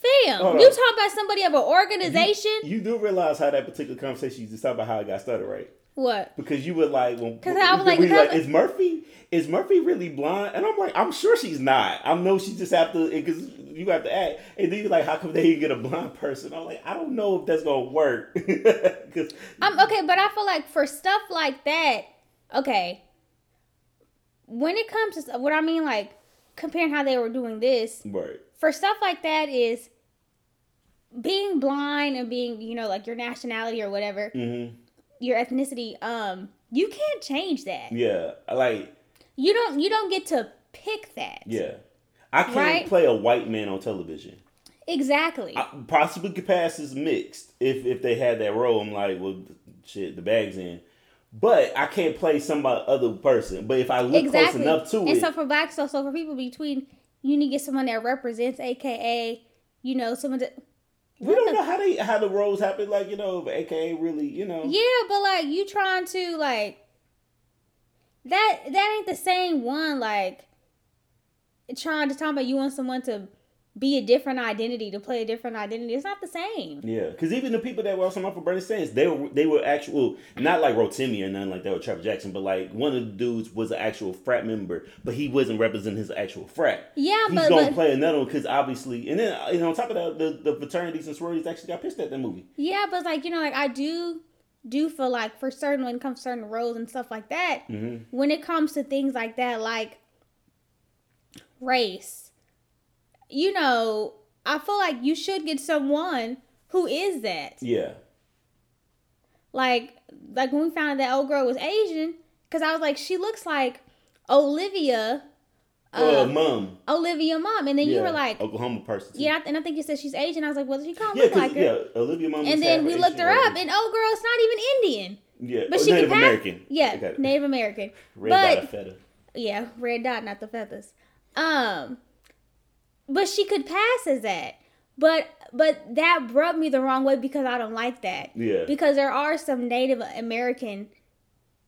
Fam, you on. Talk about somebody of an organization. You, you do realize how that particular conversation you just talked about how it got started, right? What? Because you were like, well, because I was like, we like, is Murphy, is Murphy really blind? And I'm like, I'm sure she's not. I know she just have to, because you have to act. And then you're like, how come they didn't get a blind person? I'm like, I don't know if that's gonna work. Because I'm okay, but I feel like for stuff like that, okay. When it comes to what I mean, like comparing how they were doing this, right? For stuff like that is being blind and being, you know, like your nationality or whatever. Mm-hmm. Your ethnicity, um, you can't change that. Yeah, like you don't you don't get to pick that. Yeah, I can't right? play a white man on television. Exactly. I possibly could pass as mixed if if they had that role. I'm like, well, shit, the bag's in. But I can't play somebody other person. But if I look exactly. close enough to and it, and so for black, so so for people between, you need to get someone that represents, A K A, you know, someone that. We don't know how they how the roles happen, like, you know, A K A really, you know. Yeah, but like you trying to like that that ain't the same one, like trying to talk about you want someone to be a different identity, to play a different identity. It's not the same. Yeah, because even the people that were also on for Burning Sands, they were they were actual, not like Rotimi or nothing like that, or Trevor Jackson, but like one of the dudes was an actual frat member, but he wasn't representing his actual frat. Yeah, he's but he's gonna but, play another one because obviously, and then you know, on top of that, the, the fraternities and sororities actually got pissed at that movie. Yeah, but like you know, like I do do feel like for certain when it comes to certain roles and stuff like that, mm-hmm. when it comes to things like that, like race. You know, I feel like you should get someone who is that. Yeah. Like, like when we found out that old girl was Asian, because I was like, she looks like Olivia. Oh, uh, mom. Olivia mom. And then yeah. you were like. Oklahoma person. Too. Yeah, and I think you said she's Asian. I was like, well, she can't yeah, look like her. Yeah, Olivia mom. And then we Asian looked her up, Asian. And old girl's not even Indian. Yeah, but oh, she Native American. Have, yeah, Native American. Red but, dot of feather. Yeah, red dot, not the feathers. Um... But she could pass as that. But but that rubbed me the wrong way because I don't like that. Yeah. Because there are some Native American,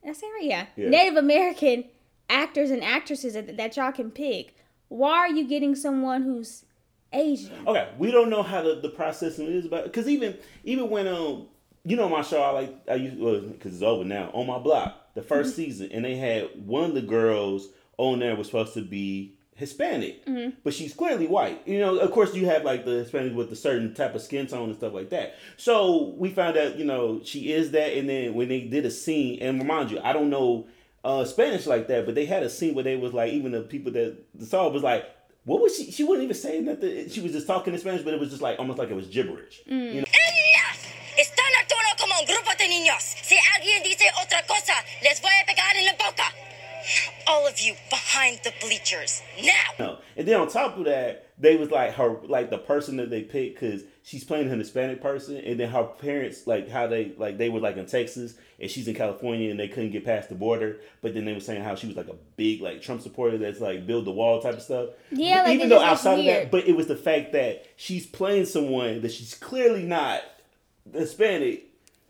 that's right, yeah. yeah. Native American actors and actresses that, that y'all can pick. Why are you getting someone who's Asian? Okay, we don't know how the, the processing is, but because even even when um you know my show I like I use well, because it's over now on my block the first mm-hmm. season and they had one of the girls on there was supposed to be Hispanic, mm-hmm. but she's clearly white. You know, of course, you have like the Hispanic with a certain type of skin tone and stuff like that. So we found out, you know, she is that. And then when they did a scene, and remind you, I don't know uh, Spanish like that, but they had a scene where they was like, even the people that saw it was like, what was she? She wasn't even saying nothing. She was just talking in Spanish, but it was just like almost like it was gibberish. Mm. You know? Están actuando como un grupo de niños. Si alguien dice otra cosa, les voy a pegar en la boca. All of you behind the bleachers now. No. And then on top of that, they was like her, like the person that they picked, cause she's playing an Hispanic person, and then her parents, like how they, like they were like in Texas, and she's in California, and they couldn't get past the border. But then they were saying how she was like a big like Trump supporter that's like build the wall type of stuff. Yeah, like even though outside of that, but it was the fact that she's playing someone that she's clearly not Hispanic.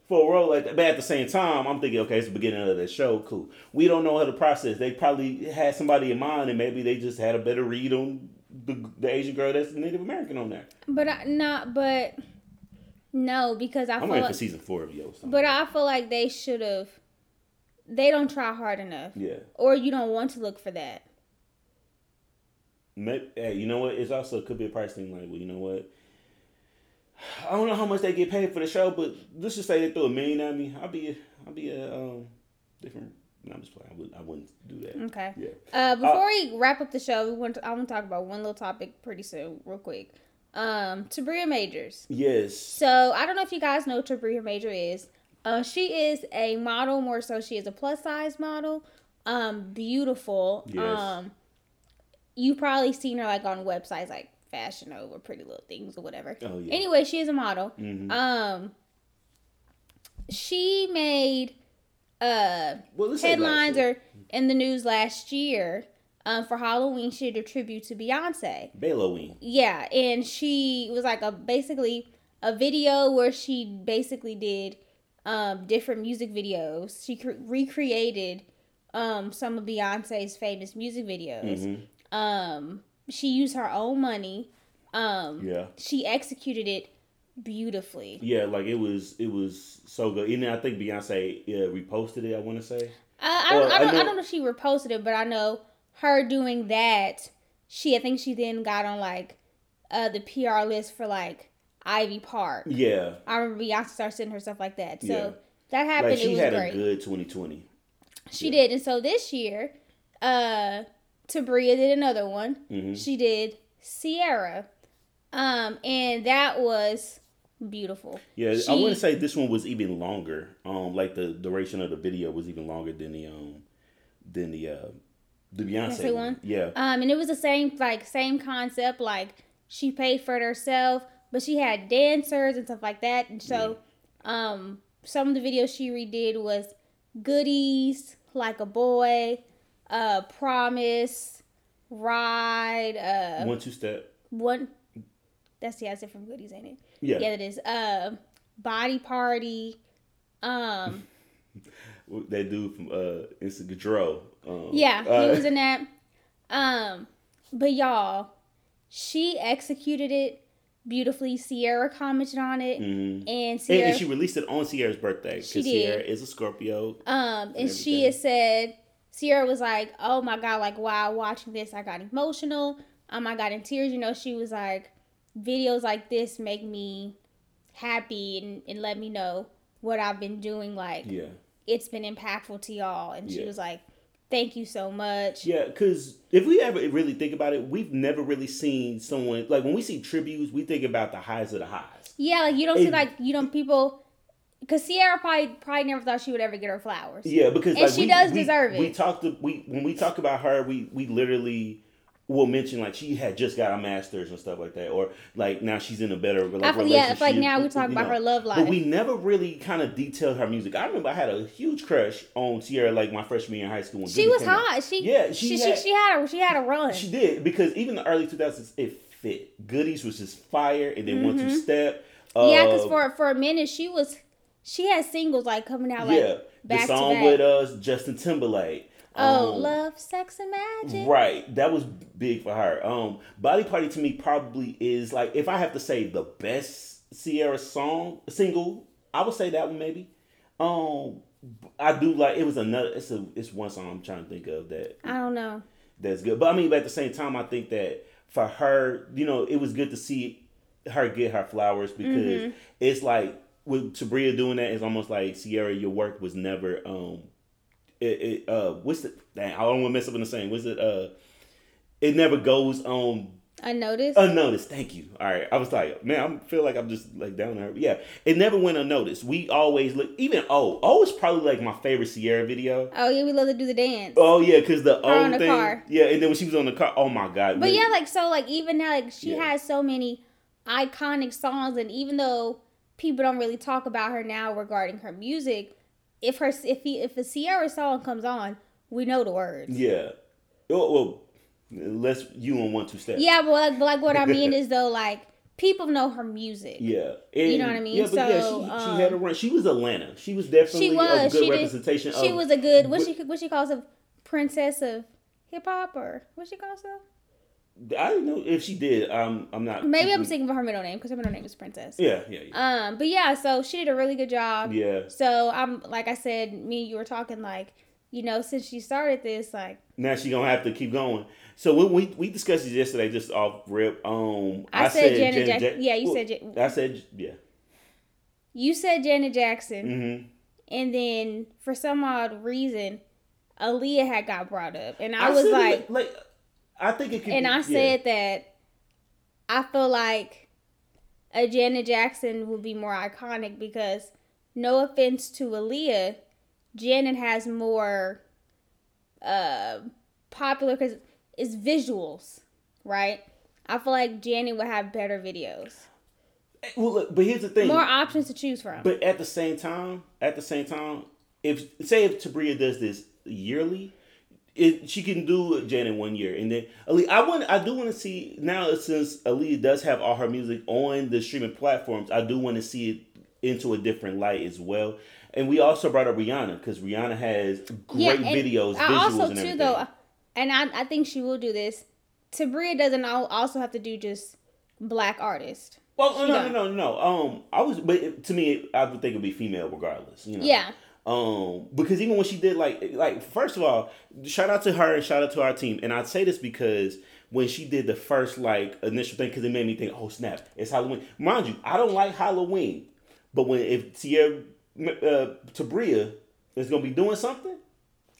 For a role like that, but at the same time, I'm thinking, okay, it's the beginning of the show, cool. We don't know how to process. They probably had somebody in mind, and maybe they just had a better read on the, the Asian girl that's Native American on there. But I, not, but no, because I I'm feel like for season four of Yellowstone. But I feel like they should have. They don't try hard enough. Yeah. Or you don't want to look for that. Maybe, hey, you know what? It's also could be a price thing. Like, well, you know what? I don't know how much they get paid for the show, but let's just say they threw a million at me. I'll be, I'll be a um, different. No, I'm just playing. I wouldn't, I wouldn't do that. Okay. Yeah. Uh, before uh, we wrap up the show, we want to, I want to talk about one little topic pretty soon, real quick. Um, Tabria Majors. Yes. So I don't know if you guys know what Tabria Major is. Uh, she is a model, more so she is a plus size model. Um, beautiful. Yes. Um, you probably seen her like on websites like Fashion Over, Pretty Little Things, or whatever. Oh yeah. Anyway, she is a model. Mm-hmm. Um, she made uh well, headlines or in the news last year. Um, for Halloween, she did a tribute to Beyonce. Belloween. Yeah, and she was like a basically a video where she basically did um different music videos. She cre- recreated um some of Beyonce's famous music videos. Mm-hmm. Um, she used her own money. Um, yeah. She executed it beautifully. Yeah, like it was it was so good. And I think Beyonce uh, reposted it. I want to say. Uh, I don't, or, I don't I, know, I don't know if she reposted it, but I know. Her doing that, she I think she then got on like uh, the P R list for like Ivy Park. Yeah, I remember Beyonce started sending her stuff like that. So yeah. that happened. Like she it was had great. a good twenty twenty. She yeah. did, and so this year, uh, Tabria did another one. Mm-hmm. She did Ciara, um, and that was beautiful. Yeah, she, I wouldn't say this one was even longer. Um, like the duration of the video was even longer than the um than the. Uh, The Beyonce one, yeah. Um, and it was the same, like same concept. Like she paid for it herself, but she had dancers and stuff like that. And so, yeah. um, some of the videos she redid was Goodies, Like a Boy, uh, Promise, Ride, uh, One Two Step, One. That's yeah, that's it from Goodies, ain't it? Yeah, yeah, it is. Uh, Body Party, um. That dude from uh, Insecure. Um, yeah, he uh, was in that. Um, but y'all, she executed it beautifully. Ciara commented on it, mm-hmm. and, Ciara, and and she released it on Ciara's birthday. She did. Ciara is a Scorpio. Um, and, and she has said Ciara was like, "Oh my God! Like while watching this, I got emotional. Um, I got in tears. You know, she was like, videos like this make me happy and, and let me know what I've been doing. Like, yeah." It's been impactful to y'all. And she yeah. was like, thank you so much. Yeah, because if we ever really think about it, we've never really seen someone, like when we see tributes, we think about the highs of the highs. Yeah, like you don't and, see like, you know, people, because Ciara probably, probably never thought she would ever get her flowers. Yeah, because and like, she we, does we, deserve we, it. We talked, to, we when we talk about her, we, we literally will mention like she had just got a master's and stuff like that. Or like now she's in a better like, I, relationship. Yeah, it's like now we talk about know. her love life. But we never really kind of detailed her music. I remember I had a huge crush on Ciara like my freshman year in high school. When she Google was hot. She, yeah, she, she, had, she, she, had a, she had a run. She did because even the early two thousands, it fit. Goodies was just fire and then mm-hmm. One Two Step. Uh, yeah, because for, for a minute she was, she had singles like coming out like yeah, back to back. The song back. With us, Justin Timberlake. Oh, um, Love, Sex, and Magic. Right. That was big for her. Um, Body Party to me probably is like, if I have to say the best Ciara song, single, I would say that one maybe. Um, I do like, it was another, it's a, it's one song I'm trying to think of that. I don't know. That's good. But I mean, but at the same time, I think that for her, you know, it was good to see her get her flowers because mm-hmm. it's like, with Tabria doing that, it's almost like, Ciara, your work was never, um, It, it uh what's the dang, I don't want to mess up in the same. What's it uh it never goes um unnoticed. Unnoticed, thank you. All right. I was like, man, I feel like I'm just like down there. Yeah. It never went unnoticed. We always look even O. O is probably like my favorite Ciara video. Oh yeah, we love to do the dance. Oh yeah, because the O on the thing. Car. Yeah, and then when she was on the car, oh my God. But really. yeah, like so like even now like she yeah. has so many iconic songs and even though people don't really talk about her now regarding her music. If her if he, if a Ciara song comes on, we know the words. Yeah, well, well unless you on One Two Step. Yeah, but like, but like what I mean is though, like people know her music. Yeah, and you know what I mean. Yeah, but so, yeah, she, um, she had a run. She was Atlanta. She was definitely she was, a good she representation. Did, she of... She was a good what she what she calls a princess of hip hop or what she calls her. I don't know if she did. Um, I'm not. Maybe I'm thinking of her middle name because her middle name is Princess. Yeah, yeah, yeah. Um, but yeah, so she did a really good job. Yeah. So I'm like I said, me and you were talking like you know, since she started this, like... Now she gonna have to keep going. So when we we discussed this yesterday, just off rip. Um, I, I said, said Janet Jackson. Jack- yeah, you well, said... Ja- I said, yeah. You said Janet Jackson. Mm-hmm. And then, for some odd reason, Aaliyah had got brought up. And I, I was like... like... I think it could And be, I said yeah. that I feel like a Janet Jackson would be more iconic because, no offense to Aaliyah... Janet has more uh, popular because it's visuals, right? I feel like Janet would have better videos. Well, look, but here's the thing: more options to choose from. But at the same time, at the same time, if say if Tabria does this yearly, it, she can do Janet one year, and then Aaliyah. I want, I do want to see now since Aaliyah does have all her music on the streaming platforms. I do want to see it into a different light as well. And we also brought up Rihanna because Rihanna has great yeah, videos, I visuals, also, and everything. Too, though, and I, I think she will do this. Tabria doesn't also have to do just black artists. Well, no, no, no, no, no. Um, I was, but to me, I would think it'd be female regardless. You know. Yeah. Um, because even when she did like, like first of all, shout out to her and shout out to our team. And I say this because when she did the first like initial thing, because it made me think, oh snap, it's Halloween. Mind you, I don't like Halloween, but when if Ciara Uh, Tabria is gonna be doing something,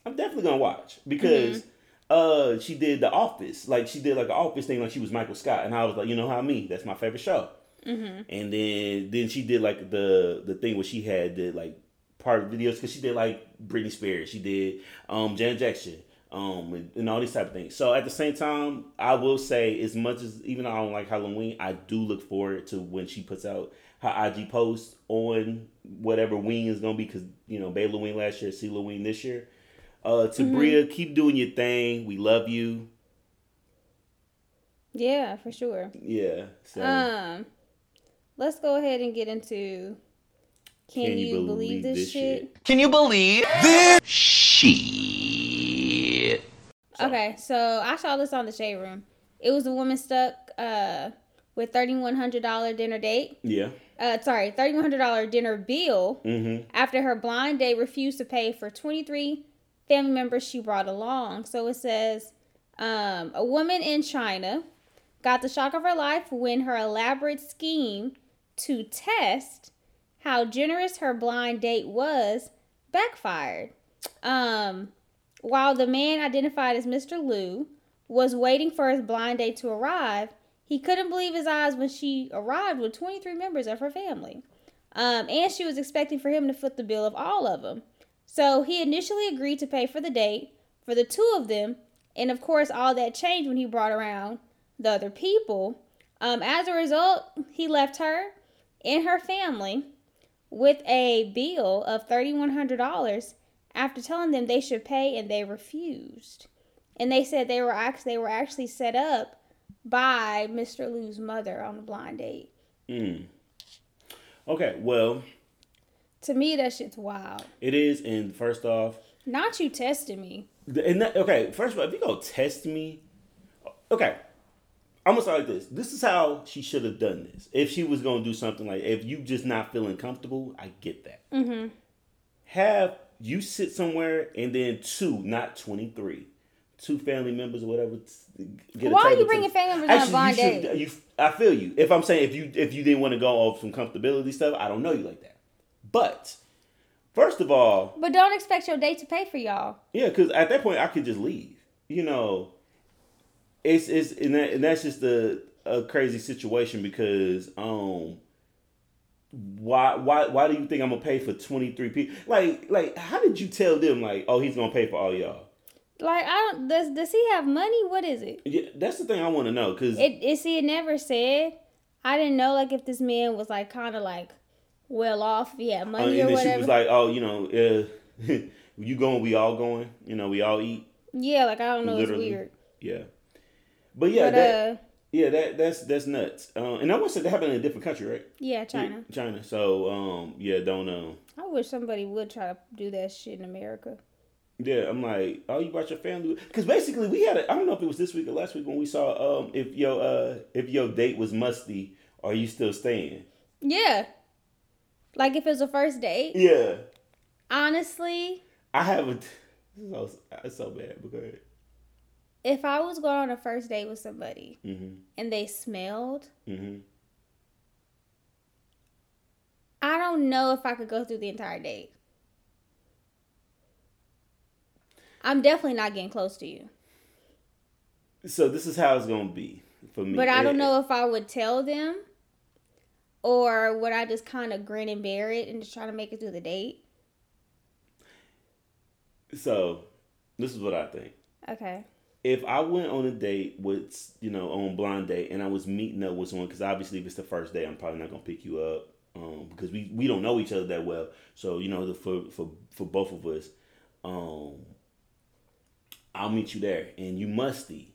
I'm definitely gonna watch because mm-hmm. uh, she did The Office, like she did like an Office thing, like she was Michael Scott, and I was like, you know how I mean, that's my favorite show. Mm-hmm. And then then she did like the the thing where she had the like part videos because she did like Britney Spears, she did um, Janet Jackson, um, and, and all these type of things. So at the same time, I will say as much as even though I don't like Halloween, I do look forward to when she puts out her I G post on whatever wing is going to be because, you know, Baylor wing last year, CeeLo wing this year. Uh, Tabria, mm-hmm. keep doing your thing. We love you. Yeah, for sure. Yeah. So. Um, let's go ahead and get into Can, can you, you believe, believe this, this shit? shit? Can you believe this shit? So. Okay, so I saw this on The Shade Room. It was a woman stuck uh, with thirty-one hundred dollars dinner date. Yeah. Uh, sorry, thirty-one hundred dollars dinner bill mm-hmm. after her blind date refused to pay for twenty-three family members she brought along. So it says, um, a woman in China got the shock of her life when her elaborate scheme to test how generous her blind date was backfired. Um, while the man identified as Mister Liu was waiting for his blind date to arrive, he couldn't believe his eyes when she arrived with twenty-three members of her family. Um, and she was expecting for him to foot the bill of all of them. So he initially agreed to pay for the date for the two of them. And of course, all that changed when he brought around the other people. Um, as a result, he left her and her family with a bill of thirty-one hundred dollars after telling them they should pay and they refused. And they said they were actually, they were actually set up by Mister Liu's mother on the blind date. Mm. Okay, well. To me, that shit's wild. It is, and first off. Not you testing me. And that, okay, first of all, if you go test me. Okay, I'm going to start like this. This is how she should have done this. If she was going to do something like, if you just not feeling comfortable, I get that. Mm-hmm. Have you sit somewhere and then two, not twenty-three. Two family members or whatever. Get Why a are you bringing family members on a blind date? You, I feel you. If I'm saying if you if you didn't want to go off some comfortability stuff, I don't know you like that. But first of all, but don't expect your date to pay for y'all. Yeah, because at that point I could just leave. You know, it's it's and, that, and that's just a, a crazy situation because um. Why? Why? Why do you think I'm gonna pay for twenty-three people? Like, like, how did you tell them? Like, oh, he's gonna pay for all y'all. Like, I don't, does does he have money? What is it? Yeah, that's the thing I want to know, because... It, it, see, it never said. I didn't know, like, if this man was, like, kind of, like, well off, if he had money uh, or whatever. And then she was like, oh, you know, uh, you going, we all going. You know, we all eat. Yeah, like, I don't know, literally. It's weird. Yeah. But, yeah, but, that, uh, yeah that that's that's nuts. Uh, and I wish that happened in a different country, right? Yeah, China. Yeah, China. So, um, yeah, don't know. Uh, I wish somebody would try to do that shit in America. Yeah, I'm like, oh, you brought your family, because basically we had a, I don't know if it was this week or last week when we saw um if your uh if your date was musty, are you still staying? Yeah, like if it was a first date. Yeah. Honestly, I haven't. So, it's so bad, but go ahead. If I was going on a first date with somebody mm-hmm. and they smelled, mm-hmm. I don't know if I could go through the entire date. I'm definitely not getting close to you. So this is how it's going to be for me. But I don't know if I would tell them or would I just kind of grin and bear it and just try to make it through the date. So this is what I think. Okay. If I went on a date with, you know, on blind date and I was meeting up with someone, because obviously if it's the first day, I'm probably not going to pick you up um, because we, we don't know each other that well. So, you know, the, for, for, for both of us, um, I'll meet you there and you musty,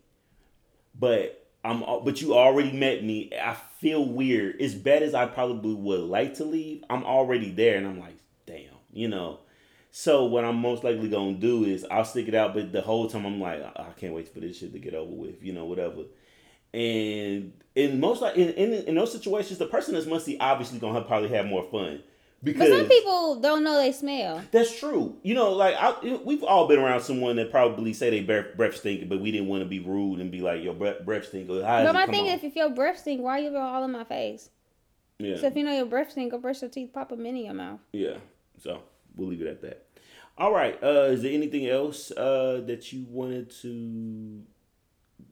but I'm, but you already met me. I feel weird. As bad as I probably would like to leave, I'm already there and I'm like, damn, you know. So what I'm most likely going to do is I'll stick it out, but the whole time I'm like, I can't wait for this shit to get over with, you know, whatever. And in most like in, in, in those situations, the person that's musty obviously going to probably have more fun. Because but some people don't know they smell. That's true. You know, like, I, we've all been around someone that probably say they breath, breath stink, but we didn't want to be rude and be like, your breath, breath stink. Or, but my thing is, if your breath stink, why are you all in my face? Yeah. So if you know your breath stink, go brush your teeth, pop them in your mouth. Yeah. So we'll leave it at that. All right. Uh, is there anything else uh, that you wanted to,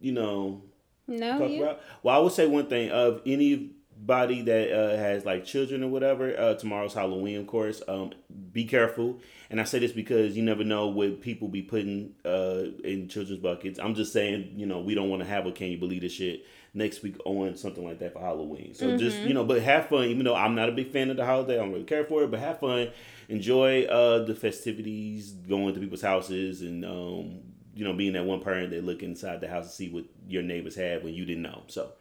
you know, no, talk you? about? Well, I would say one thing. Of anybody that uh, has, like, children or whatever, uh, tomorrow's Halloween, of course. Um, be careful. And I say this because you never know what people be putting uh, in children's buckets. I'm just saying, you know, we don't want to have a can you believe this shit next week on something like that for Halloween. So mm-hmm. just, you know, but have fun. Even though I'm not a big fan of the holiday, I don't really care for it, but have fun. Enjoy uh, the festivities, going to people's houses and, um, you know, being that one parent that look inside the house to see what your neighbors had when you didn't know. So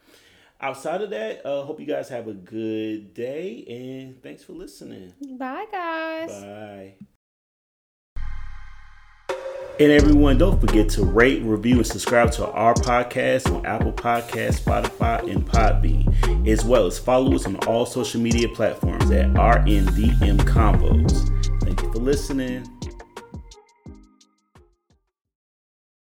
outside of that, uh, hope you guys have a good day and thanks for listening. Bye, guys. Bye. And everyone, don't forget to rate, review, and subscribe to our podcast on Apple Podcasts, Spotify, and Podbean, as well as follow us on all social media platforms at R N D M Combos. Thank you for listening.